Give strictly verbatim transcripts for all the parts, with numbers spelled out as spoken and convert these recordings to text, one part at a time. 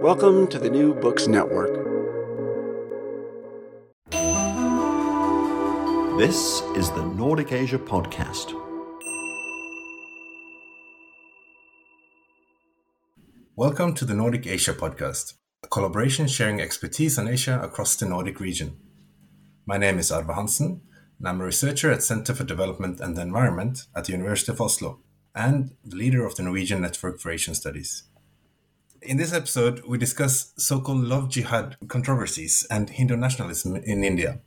Welcome to the New Books Network. This is the Nordic Asia Podcast. Welcome to the Nordic Asia Podcast, a collaboration sharing expertise on Asia across the Nordic region. My name is Arve Hansen, and I'm a researcher at Center for Development and the Environment at the University of Oslo, and the leader of the Norwegian Network for Asian Studies. In this episode, we discuss so-called love jihad controversies and Hindu nationalism in India.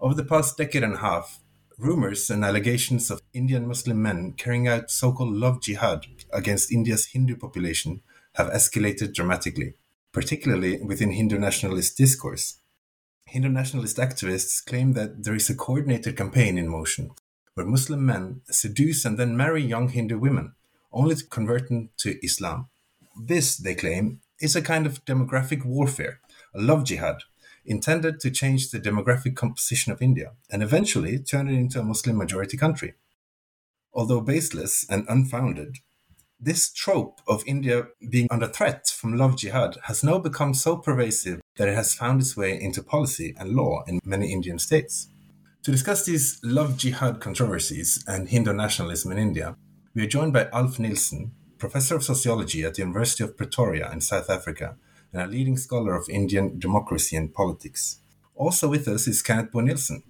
Over the past decade and a half, rumors and allegations of Indian Muslim men carrying out so-called love jihad against India's Hindu population have escalated dramatically, particularly within Hindu nationalist discourse. Hindu nationalist activists claim that there is a coordinated campaign in motion, where Muslim men seduce and then marry young Hindu women, only to convert them to Islam. This, they claim, is a kind of demographic warfare, a love jihad, intended to change the demographic composition of India and eventually turn it into a Muslim-majority country. Although baseless and unfounded, this trope of India being under threat from love jihad has now become so pervasive that it has found its way into policy and law in many Indian states. To discuss these love jihad controversies and Hindu nationalism in India, we are joined by Alf Nilsen, Professor of Sociology at the University of Pretoria in South Africa and a leading scholar of Indian democracy and politics. Also with us is Kenneth Bo Nilsson.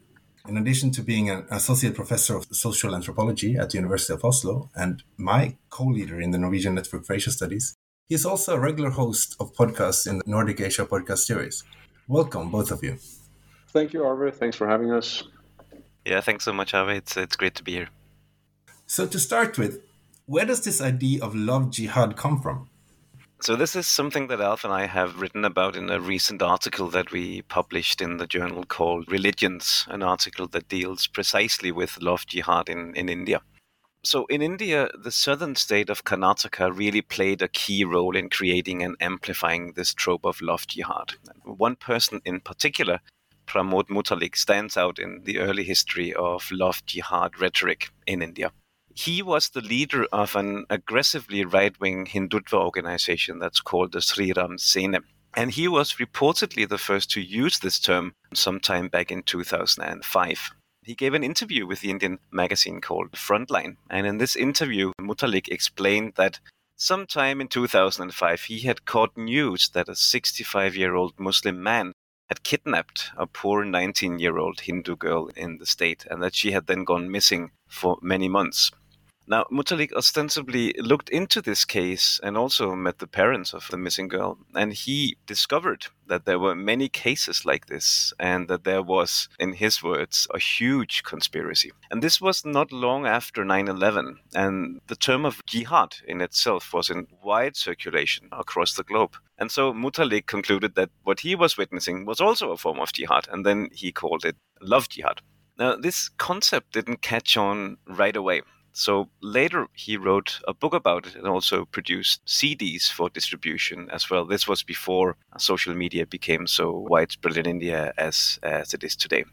In addition to being an Associate Professor of Social Anthropology at the University of Oslo and my co-leader in the Norwegian Network for Asia Studies, he is also a regular host of podcasts in the Nordic Asia podcast series. Welcome, both of you. Thank you, Arve. Thanks for having us. Yeah, thanks so much, Arve. It's, it's great to be here. So to start with, where does this idea of love jihad come from? So this is something that Alf and I have written about in a recent article that we published in the journal called Religions, an article that deals precisely with love jihad in, in India. So in India, the southern state of Karnataka really played a key role in creating and amplifying this trope of love jihad. One person in particular, Pramod Muthalik, stands out in the early history of love jihad rhetoric in India. He was the leader of an aggressively right-wing Hindutva organization that's called the Sri Ram Sena. And he was reportedly the first to use this term sometime back in two thousand five. He gave an interview with the Indian magazine called Frontline. And in this interview, Muthalik explained that sometime in two thousand five, he had caught news that a sixty-five-year-old Muslim man had kidnapped a poor nineteen-year-old Hindu girl in the state, and that she had then gone missing for many months. Now, Muthalik ostensibly looked into this case and also met the parents of the missing girl, and he discovered that there were many cases like this and that there was, in his words, a huge conspiracy. And this was not long after nine eleven, and the term of jihad in itself was in wide circulation across the globe. And so Muthalik concluded that what he was witnessing was also a form of jihad, and then he called it love jihad. Now, this concept didn't catch on right away. So later he wrote a book about it and also produced C Ds for distribution as well. This was before social media became so widespread in India as, as it is today.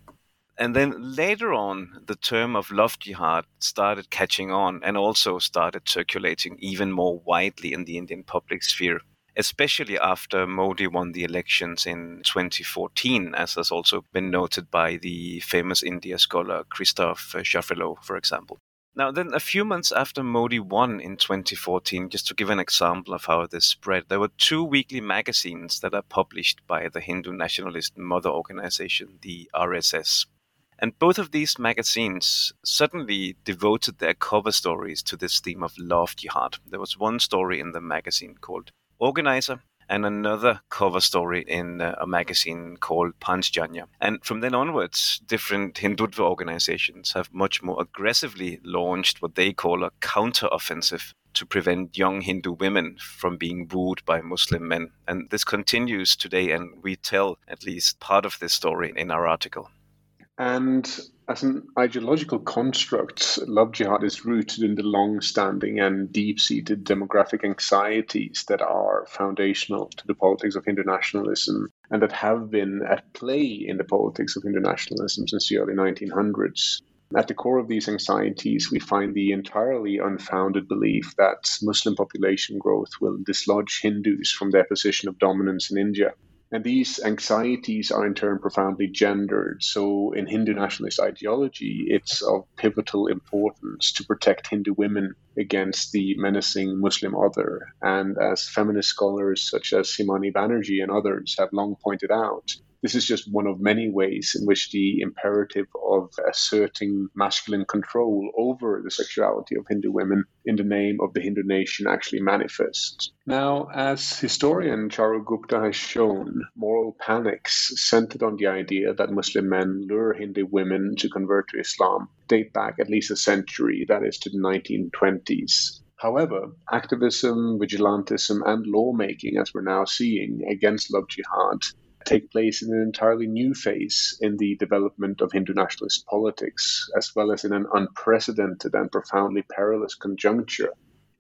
And then later on, the term of love jihad started catching on and also started circulating even more widely in the Indian public sphere, especially after Modi won the elections in twenty fourteen, as has also been noted by the famous India scholar Christophe Jaffrelot, for example. Now, then a few months after Modi won in twenty fourteen, just to give an example of how this spread, there were two weekly magazines that are published by the Hindu nationalist mother organization, the R S S. And both of these magazines suddenly devoted their cover stories to this theme of love jihad. There was one story in the magazine called Organizer, and another cover story in a magazine called Panchajanya. And from then onwards, different Hindutva organizations have much more aggressively launched what they call a counter-offensive to prevent young Hindu women from being wooed by Muslim men. And this continues today, and we tell at least part of this story in our article. And as an ideological construct, love jihad is rooted in the long-standing and deep-seated demographic anxieties that are foundational to the politics of Hindu nationalism and that have been at play in the politics of Hindu nationalism since the early nineteen hundreds. At the core of these anxieties, we find the entirely unfounded belief that Muslim population growth will dislodge Hindus from their position of dominance in India. And these anxieties are in turn profoundly gendered. So in Hindu nationalist ideology, it's of pivotal importance to protect Hindu women against the menacing Muslim other. And as feminist scholars such as Himani Banerji and others have long pointed out, this is just one of many ways in which the imperative of asserting masculine control over the sexuality of Hindu women in the name of the Hindu nation actually manifests. Now, as historian Charu Gupta has shown, moral panics centered on the idea that Muslim men lure Hindu women to convert to Islam date back at least a century, that is to the nineteen twenties. However, activism, vigilantism, and lawmaking, as we're now seeing, against love jihad take place in an entirely new phase in the development of Hindu nationalist politics, as well as in an unprecedented and profoundly perilous conjuncture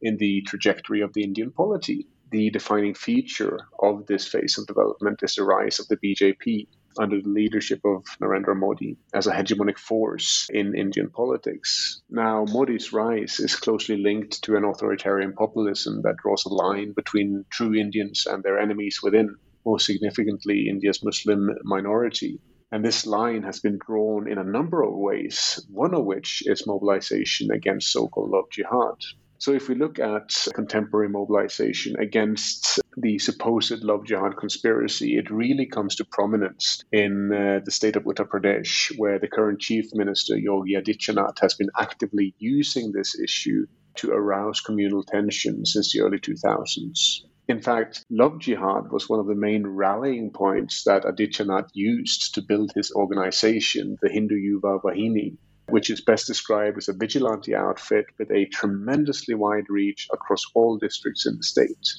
in the trajectory of the Indian polity. The defining feature of this phase of development is the rise of the B J P under the leadership of Narendra Modi as a hegemonic force in Indian politics. Now, Modi's rise is closely linked to an authoritarian populism that draws a line between true Indians and their enemies within, most significantly India's Muslim minority. And this line has been drawn in a number of ways, one of which is mobilization against so-called love jihad. So if we look at contemporary mobilization against the supposed love jihad conspiracy, it really comes to prominence in uh, the state of Uttar Pradesh, where the current chief minister, Yogi Adityanath, has been actively using this issue to arouse communal tension since the early two thousands. In fact, love jihad was one of the main rallying points that Adityanath used to build his organization, the Hindu Yuva Vahini, which is best described as a vigilante outfit with a tremendously wide reach across all districts in the state.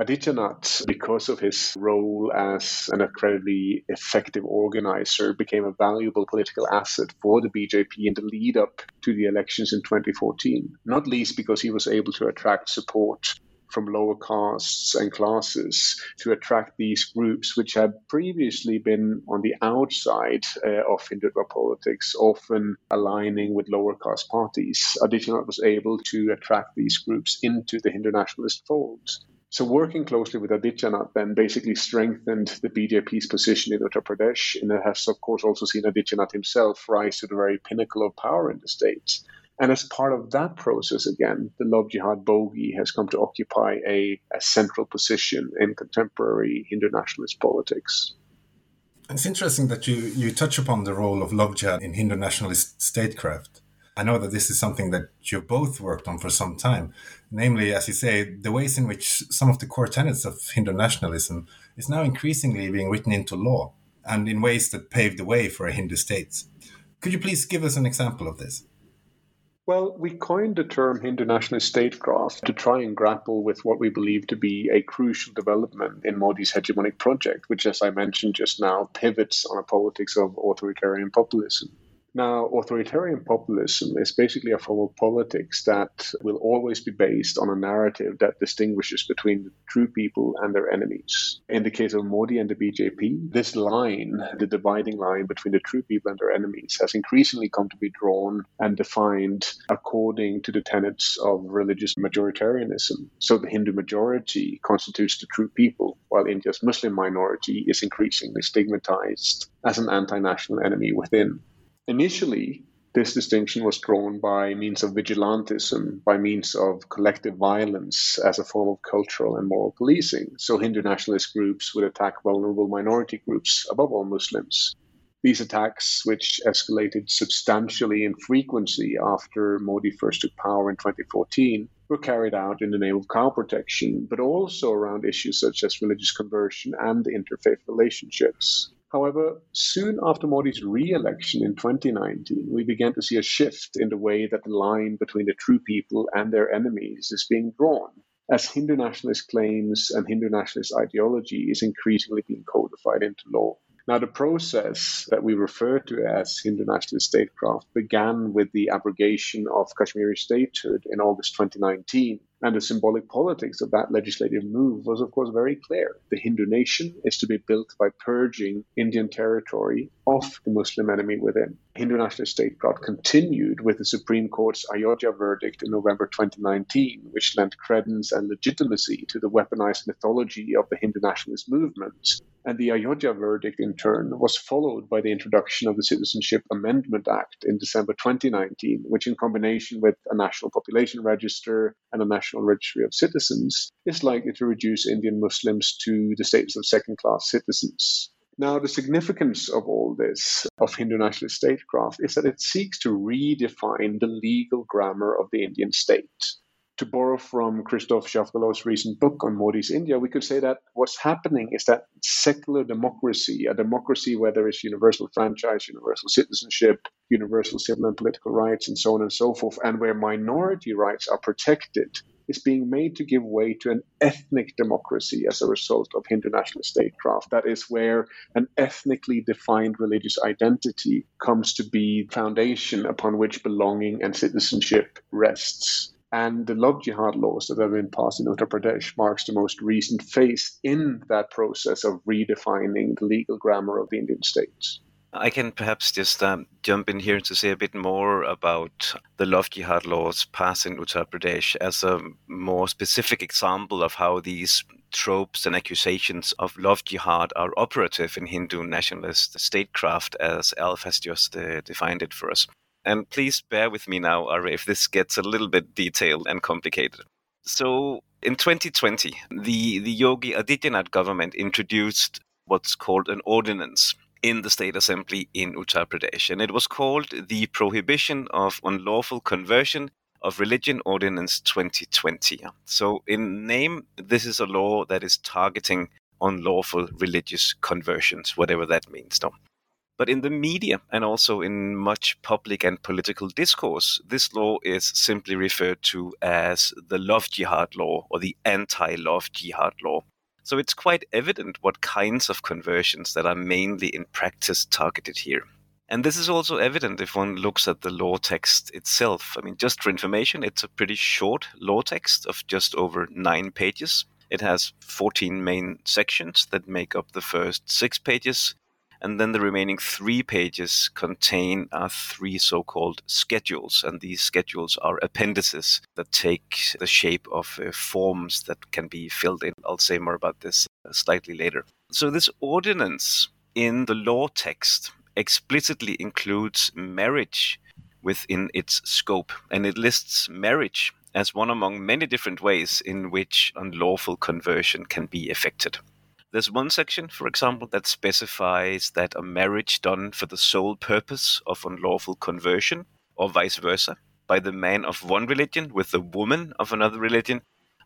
Adityanath, because of his role as an incredibly effective organizer, became a valuable political asset for the B J P in the lead-up to the elections in twenty fourteen, not least because he was able to attract support from lower castes and classes to attract these groups which had previously been on the outside uh, of Hindutva politics, often aligning with lower caste parties. Adityanath was able to attract these groups into the Hindu nationalist fold. So working closely with Adityanath then basically strengthened the B J P's position in Uttar Pradesh, and it has of course also seen Adityanath himself rise to the very pinnacle of power in the state. And as part of that process, again, the love jihad bogey has come to occupy a, a central position in contemporary Hindu nationalist politics. It's interesting that you, you touch upon the role of love jihad in Hindu nationalist statecraft. I know that this is something that you both worked on for some time, namely, as you say, the ways in which some of the core tenets of Hindu nationalism is now increasingly being written into law and in ways that pave the way for a Hindu state. Could you please give us an example of this? Well, we coined the term Hindu nationalist statecraft to try and grapple with what we believe to be a crucial development in Modi's hegemonic project, which, as I mentioned just now, pivots on a politics of authoritarian populism. Now, authoritarian populism is basically a form of politics that will always be based on a narrative that distinguishes between the true people and their enemies. In the case of Modi and the B J P, this line, the dividing line between the true people and their enemies, has increasingly come to be drawn and defined according to the tenets of religious majoritarianism. So the Hindu majority constitutes the true people, while India's Muslim minority is increasingly stigmatized as an anti-national enemy within. Initially, this distinction was drawn by means of vigilantism, by means of collective violence as a form of cultural and moral policing. So Hindu nationalist groups would attack vulnerable minority groups, above all Muslims. These attacks, which escalated substantially in frequency after Modi first took power in twenty fourteen, were carried out in the name of cow protection, but also around issues such as religious conversion and interfaith relationships. However, soon after Modi's re-election in twenty nineteen, we began to see a shift in the way that the line between the true people and their enemies is being drawn, as Hindu nationalist claims and Hindu nationalist ideology is increasingly being codified into law. Now, the process that we refer to as Hindu national statecraft began with the abrogation of Kashmiri statehood in August twenty nineteen. And the symbolic politics of that legislative move was, of course, very clear. The Hindu nation is to be built by purging Indian territory of the Muslim enemy within. Hindu national statecraft continued with the Supreme Court's Ayodhya verdict in November twenty nineteen, which lent credence and legitimacy to the weaponized mythology of the Hindu nationalist movement. And the Ayodhya verdict, in turn, was followed by the introduction of the Citizenship Amendment Act in December twenty nineteen, which, in combination with a national population register and a national registry of citizens, is likely to reduce Indian Muslims to the status of second-class citizens. Now, the significance of all this, of Hindu nationalist statecraft, is that it seeks to redefine the legal grammar of the Indian state. To borrow from Christophe Jaffrelot's recent book on Modi's India, we could say that what's happening is that secular democracy, a democracy where there is universal franchise, universal citizenship, universal civil and political rights, and so on and so forth, and where minority rights are protected, is being made to give way to an ethnic democracy as a result of Hindu nationalist statecraft. That is where an ethnically defined religious identity comes to be the foundation upon which belonging and citizenship rests. And the love jihad laws that have been passed in Uttar Pradesh marks the most recent phase in that process of redefining the legal grammar of the Indian states. I can perhaps just um, jump in here to say a bit more about the love jihad laws passed in Uttar Pradesh as a more specific example of how these tropes and accusations of love jihad are operative in Hindu nationalist statecraft, as Alf has just uh, defined it for us. And please bear with me now, Arve, if this gets a little bit detailed and complicated. So in twenty twenty, the, the Yogi Adityanath government introduced what's called an ordinance in the State Assembly in Uttar Pradesh. And it was called the Prohibition of Unlawful Conversion of Religion Ordinance twenty twenty. So in name, this is a law that is targeting unlawful religious conversions, whatever that means, no? But in the media and also in much public and political discourse, this law is simply referred to as the love jihad law or the anti-love jihad law. So it's quite evident what kinds of conversions that are mainly in practice targeted here. And this is also evident if one looks at the law text itself. I mean, just for information, it's a pretty short law text of just over nine pages. It has fourteen main sections that make up the first six pages. And then the remaining three pages contain uh, three so-called schedules. And these schedules are appendices that take the shape of uh, forms that can be filled in. I'll say more about this uh, slightly later. So this ordinance in the law text explicitly includes marriage within its scope. And it lists marriage as one among many different ways in which unlawful conversion can be effected. There's one section, for example, that specifies that a marriage done for the sole purpose of unlawful conversion, or vice versa, by the man of one religion with the woman of another religion,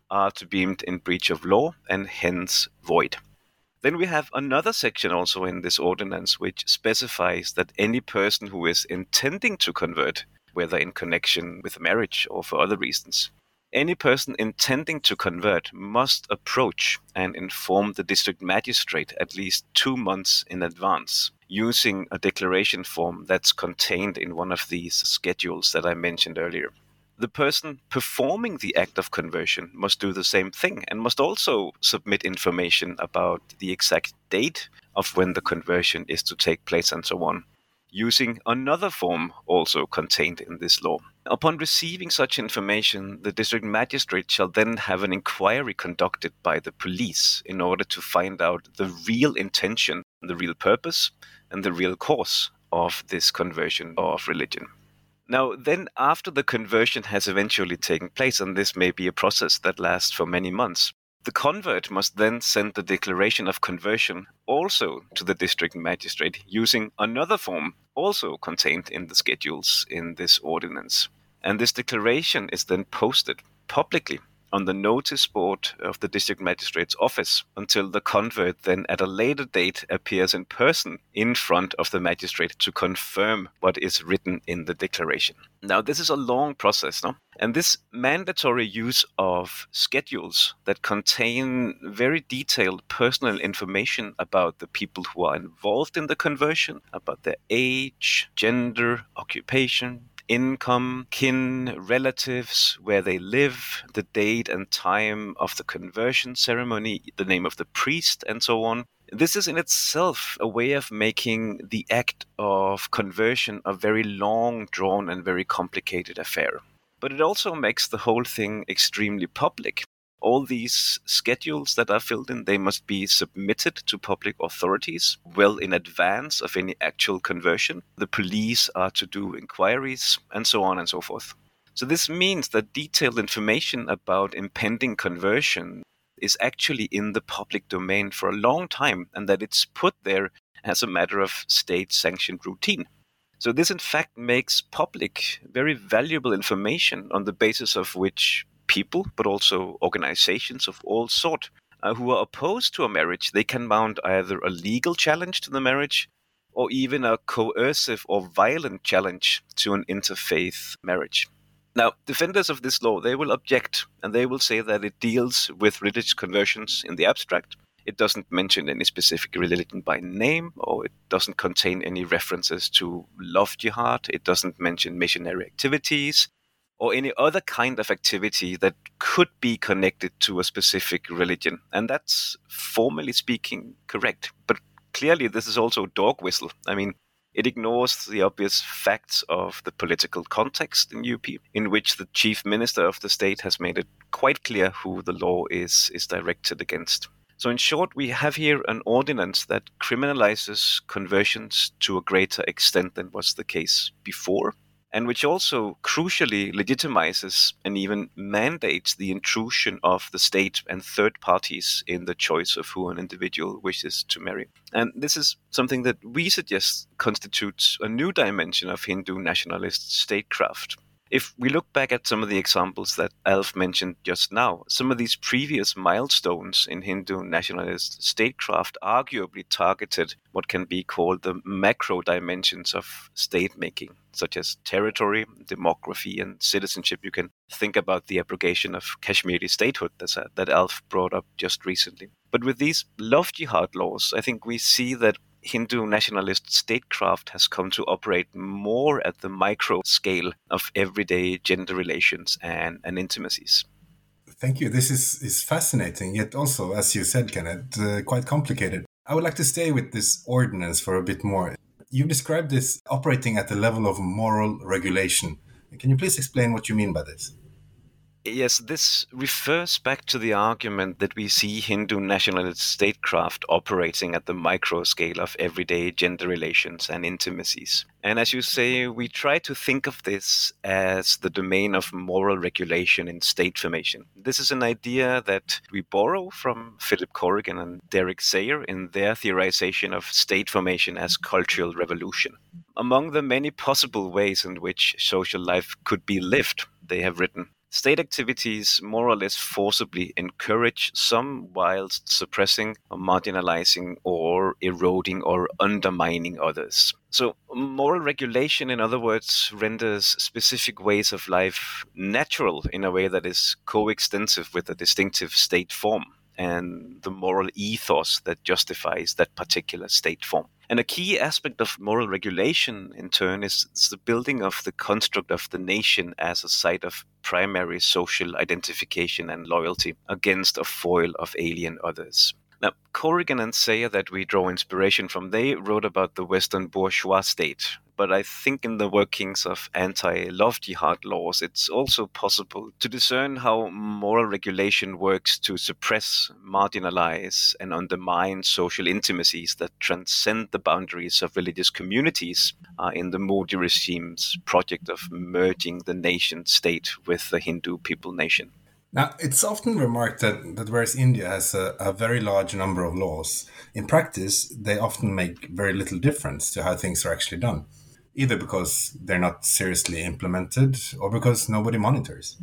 are to be deemed in breach of law and hence void. Then we have another section also in this ordinance which specifies that any person who is intending to convert, whether in connection with marriage or for other reasons, any person intending to convert must approach and inform the district magistrate at least two months in advance using a declaration form that's contained in one of these schedules that I mentioned earlier. The person performing the act of conversion must do the same thing and must also submit information about the exact date of when the conversion is to take place and so on, using another form also contained in this law. Upon receiving such information, the district magistrate shall then have an inquiry conducted by the police in order to find out the real intention, the real purpose, and the real cause of this conversion of religion. Now, then after the conversion has eventually taken place, and this may be a process that lasts for many months, the convert must then send the declaration of conversion also to the district magistrate using another form also contained in the schedules in this ordinance. And this declaration is then posted publicly on the notice board of the district magistrate's office until the convert then at a later date appears in person in front of the magistrate to confirm what is written in the declaration. Now, this is a long process, no? And this mandatory use of schedules that contain very detailed personal information about the people who are involved in the conversion, about their age, gender, occupation, income, kin, relatives, where they live, the date and time of the conversion ceremony, the name of the priest, and so on. This is in itself a way of making the act of conversion a very long, drawn, and very complicated affair. But it also makes the whole thing extremely public. All these schedules that are filled in, they must be submitted to public authorities well in advance of any actual conversion. The police are to do inquiries, and so on and so forth. So this means that detailed information about impending conversion is actually in the public domain for a long time, and that it's put there as a matter of state-sanctioned routine. So this, in fact, makes public very valuable information on the basis of which people, but also organizations of all sort uh, who are opposed to a marriage, they can mount either a legal challenge to the marriage or even a coercive or violent challenge to an interfaith marriage. Now, defenders of this law, they will object, and they will say that it deals with religious conversions in the abstract. It doesn't mention any specific religion by name, or it doesn't contain any references to love jihad. It doesn't mention missionary activities or any other kind of activity that could be connected to a specific religion. And that's, formally speaking, correct. But clearly, this is also a dog whistle. I mean, it ignores the obvious facts of the political context in U P, in which the chief minister of the state has made it quite clear who the law is, is directed against. So in short, we have here an ordinance that criminalizes conversions to a greater extent than was the case before, and which also crucially legitimizes and even mandates the intrusion of the state and third parties in the choice of who an individual wishes to marry. And this is something that we suggest constitutes a new dimension of Hindu nationalist statecraft. If we look back at some of the examples that Alf mentioned just now, some of these previous milestones in Hindu nationalist statecraft arguably targeted what can be called the macro dimensions of state-making, such as territory, demography, and citizenship. You can think about the abrogation of Kashmiri statehood that Alf brought up just recently. But with these love jihad laws, I think we see that Hindu nationalist statecraft has come to operate more at the micro scale of everyday gender relations and, and intimacies. Thank you. This is, is fascinating, yet also, as you said, Kenneth, uh, quite complicated. I would like to stay with this ordinance for a bit more. You described this operating at the level of moral regulation. Can you please explain what you mean by this? Yes, this refers back to the argument that we see Hindu nationalist statecraft operating at the micro scale of everyday gender relations and intimacies. And as you say, we try to think of this as the domain of moral regulation in state formation. This is an idea that we borrow from Philip Corrigan and Derek Sayer in their theorization of state formation as cultural revolution. Among the many possible ways in which social life could be lived, they have written, state activities more or less forcibly encourage some whilst suppressing, or marginalizing, or eroding or undermining others. So moral regulation, in other words, renders specific ways of life natural in a way that is coextensive with a distinctive state form and the moral ethos that justifies that particular state form. And a key aspect of moral regulation, in turn, is, is the building of the construct of the nation as a site of primary social identification and loyalty against a foil of alien others. Now, Corrigan and Sayer, that we draw inspiration from, they wrote about the Western bourgeois state. But I think in the workings of anti-love jihad laws, it's also possible to discern how moral regulation works to suppress, marginalize, and undermine social intimacies that transcend the boundaries of religious communities uh, in the Modi regime's project of merging the nation state with the Hindu people nation. Now, it's often remarked that, that whereas India has a, a very large number of laws, in practice, they often make very little difference to how things are actually done, either because they're not seriously implemented or because nobody monitors.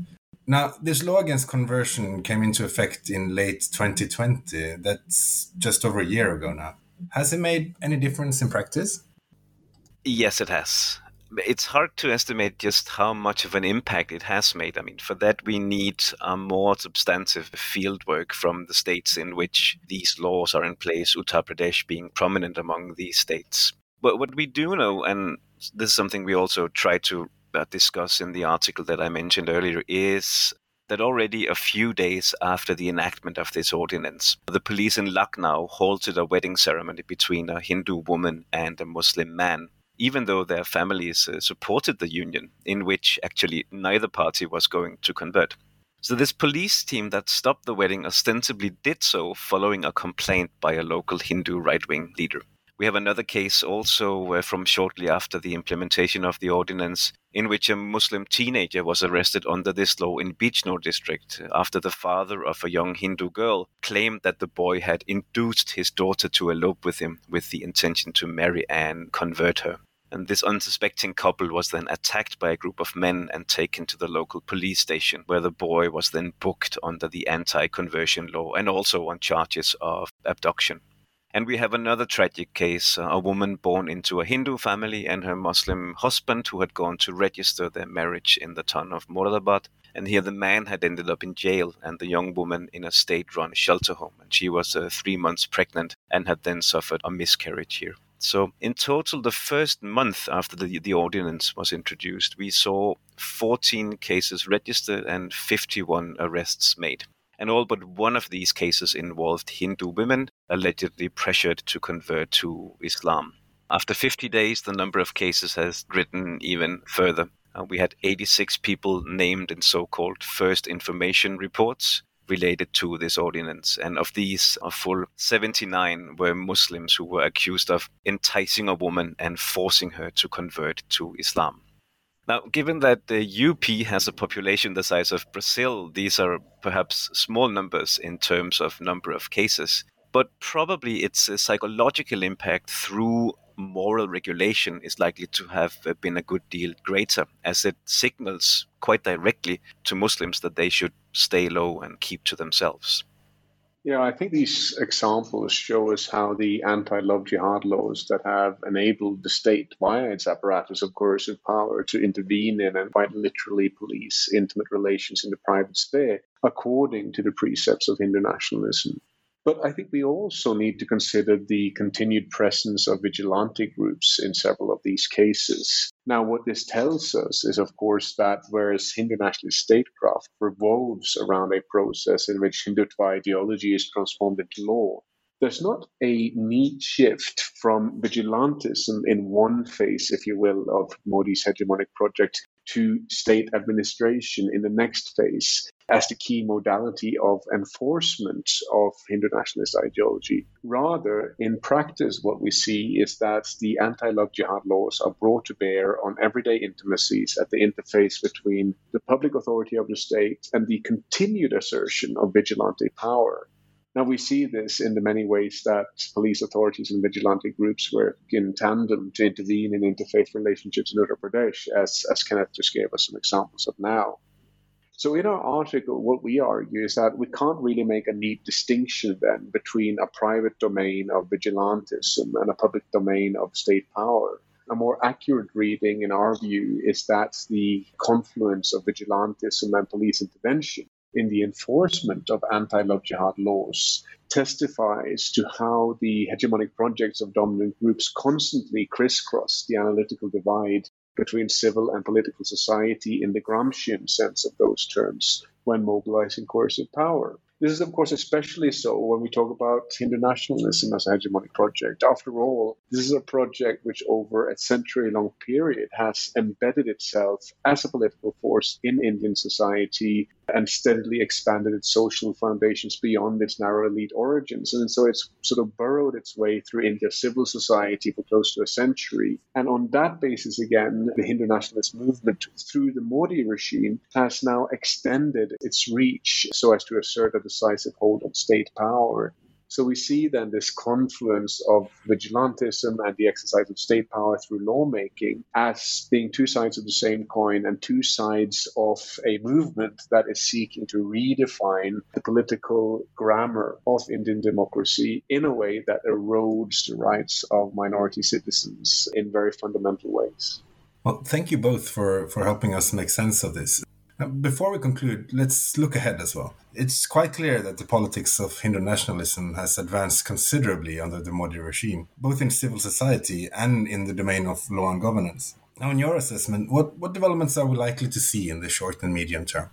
Now, this law against conversion came into effect in late twenty twenty. That's just over a year ago now. Has it made any difference in practice? Yes, it has. It's hard to estimate just how much of an impact it has made. I mean, for that, we need a more substantive fieldwork from the states in which these laws are in place, Uttar Pradesh being prominent among these states. But what we do know, and this is something we also try to discuss in the article that I mentioned earlier, is that already a few days after the enactment of this ordinance, the police in Lucknow halted a wedding ceremony between a Hindu woman and a Muslim man, even though their families uh, supported the union, in which actually neither party was going to convert. So this police team that stopped the wedding ostensibly did so following a complaint by a local Hindu right-wing leader. We have another case also uh, from shortly after the implementation of the ordinance, in which a Muslim teenager was arrested under this law in Bijnor district after the father of a young Hindu girl claimed that the boy had induced his daughter to elope with him with the intention to marry and convert her. And this unsuspecting couple was then attacked by a group of men and taken to the local police station, where the boy was then booked under the anti-conversion law and also on charges of abduction. And we have another tragic case, a woman born into a Hindu family and her Muslim husband who had gone to register their marriage in the town of Moradabad. And here the man had ended up in jail and the young woman in a state-run shelter home. And she was uh, three months pregnant and had then suffered a miscarriage here. So in total, the first month after the, the ordinance was introduced, we saw fourteen cases registered and fifty-one arrests made. And all but one of these cases involved Hindu women allegedly pressured to convert to Islam. After fifty days, the number of cases has risen even further. Uh, we had eighty-six people named in so-called first information reports related to this ordinance. And of these, a full seventy-nine were Muslims who were accused of enticing a woman and forcing her to convert to Islam. Now, given that the U P has a population the size of Brazil, these are perhaps small numbers in terms of number of cases, but probably its psychological impact through moral regulation is likely to have been a good deal greater, as it signals quite directly to Muslims that they should stay low and keep to themselves. Yeah, I think these examples show us how the anti-love jihad laws that have enabled the state via its apparatus of coercive power to intervene in and quite literally police intimate relations in the private sphere according to the precepts of Hindu nationalism. But I think we also need to consider the continued presence of vigilante groups in several of these cases. Now, what this tells us is, of course, that whereas Hindu nationalist statecraft revolves around a process in which Hindutva ideology is transformed into law, there's not a neat shift from vigilantism in one phase, if you will, of Modi's hegemonic project to state administration in the next phase, as the key modality of enforcement of Hindu nationalist ideology. Rather, in practice, what we see is that the anti-love jihad laws are brought to bear on everyday intimacies at the interface between the public authority of the state and the continued assertion of vigilante power. Now, we see this in the many ways that police authorities and vigilante groups work in tandem to intervene in interfaith relationships in Uttar Pradesh, as, as Kenneth just gave us some examples of now. So in our article, what we argue is that we can't really make a neat distinction then between a private domain of vigilantism and a public domain of state power. A more accurate reading, in our view, is that the confluence of vigilantism and police intervention in the enforcement of anti-love jihad laws testifies to how the hegemonic projects of dominant groups constantly crisscross the analytical divide between civil and political society in the Gramscian sense of those terms when mobilizing coercive power. This is, of course, especially so when we talk about Hindu nationalism as a hegemonic project. After all, this is a project which over a century-long period has embedded itself as a political force in Indian society and steadily expanded its social foundations beyond its narrow elite origins. And so it's sort of burrowed its way through India's civil society for close to a century. And on that basis, again, the Hindu nationalist movement through the Modi regime has now extended its reach so as to assert a decisive hold on state power. So we see then this confluence of vigilantism and the exercise of state power through lawmaking as being two sides of the same coin and two sides of a movement that is seeking to redefine the political grammar of Indian democracy in a way that erodes the rights of minority citizens in very fundamental ways. Well, thank you both for, for helping us make sense of this. Before we conclude, let's look ahead as well. It's quite clear that the politics of Hindu nationalism has advanced considerably under the Modi regime, both in civil society and in the domain of law and governance. Now, in your assessment, what, what developments are we likely to see in the short and medium term?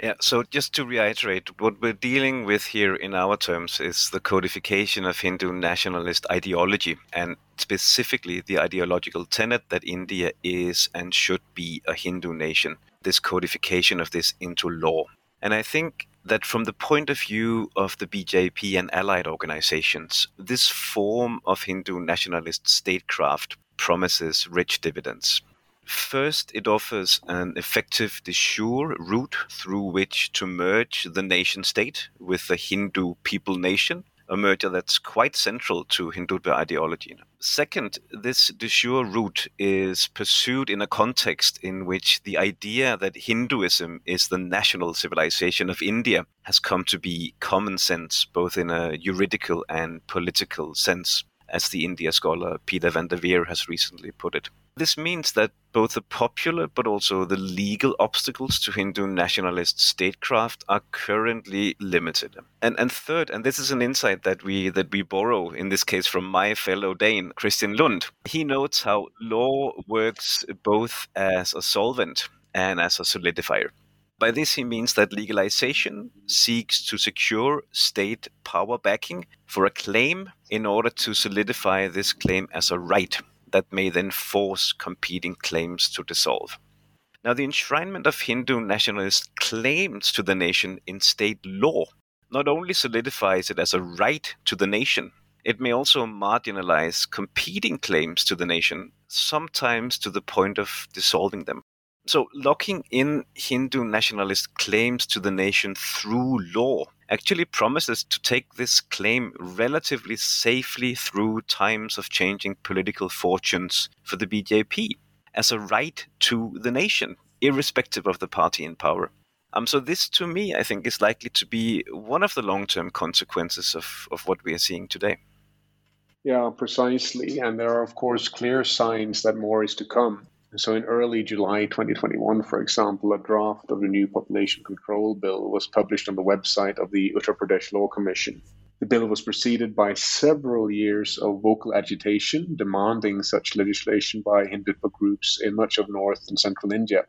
Yeah, so just to reiterate, what we're dealing with here in our terms is the codification of Hindu nationalist ideology, and specifically the ideological tenet that India is and should be a Hindu nation, this codification of this into law. And I think that from the point of view of the B J P and allied organizations, this form of Hindu nationalist statecraft promises rich dividends. First, it offers an effective de jure route through which to merge the nation state with the Hindu people nation, a merger that's quite central to Hindutva ideology. Second, this de jure route is pursued in a context in which the idea that Hinduism is the national civilization of India has come to be common sense, both in a juridical and political sense, as the India scholar Peter van der Veer has recently put it. This means that both the popular but also the legal obstacles to Hindu nationalist statecraft are currently limited. And and third, and this is an insight that we that we borrow in this case from my fellow Dane, Christian Lund. He notes how law works both as a solvent and as a solidifier. By this, he means that legalization seeks to secure state power backing for a claim in order to solidify this claim as a right that may then force competing claims to dissolve. Now, the enshrinement of Hindu nationalist claims to the nation in state law not only solidifies it as a right to the nation, it may also marginalize competing claims to the nation, sometimes to the point of dissolving them. So locking in Hindu nationalist claims to the nation through law actually promises to take this claim relatively safely through times of changing political fortunes for the B J P as a right to the nation, irrespective of the party in power. Um, so this, to me, I think is likely to be one of the long-term consequences of, of what we are seeing today. Yeah, precisely. And there are, of course, clear signs that more is to come. So in early July twenty twenty-one, for example, a draft of the new Population Control Bill was published on the website of the Uttar Pradesh Law Commission. The bill was preceded by several years of vocal agitation demanding such legislation by Hindutva groups in much of north and central India.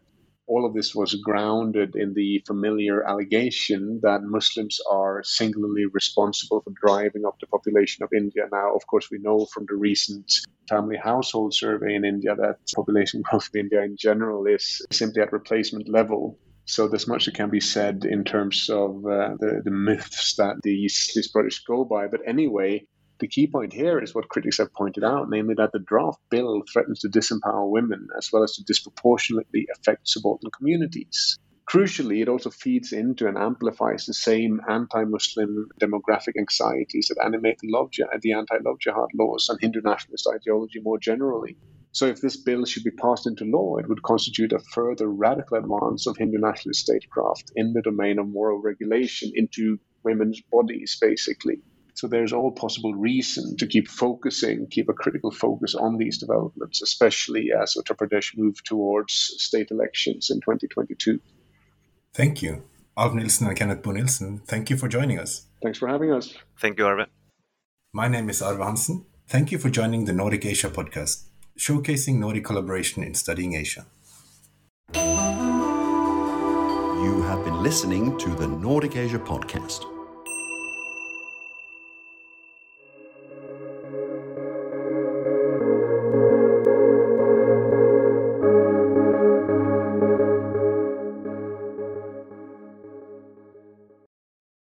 All of this was grounded in the familiar allegation that Muslims are singularly responsible for driving up the population of India. Now, of course, we know from the recent family household survey in India that population growth in India in general is simply at replacement level. So there's much that can be said in terms of uh, the, the myths that these, these projects go by. But anyway, the key point here is what critics have pointed out, namely that the draft bill threatens to disempower women as well as to disproportionately affect subaltern communities. Crucially, it also feeds into and amplifies the same anti-Muslim demographic anxieties that animate the, love, the anti-love jihad laws and Hindu nationalist ideology more generally. So if this bill should be passed into law, it would constitute a further radical advance of Hindu nationalist statecraft in the domain of moral regulation into women's bodies, basically. So there's all possible reason to keep focusing, keep a critical focus on these developments, especially as Uttar Pradesh moves towards state elections in twenty twenty-two. Thank you. Alf Nilsen and Kenneth Bo Nilsson, thank you for joining us. Thanks for having us. Thank you, Arve. My name is Arve Hansen. Thank you for joining the Nordic Asia Podcast, showcasing Nordic collaboration in studying Asia. You have been listening to the Nordic Asia Podcast.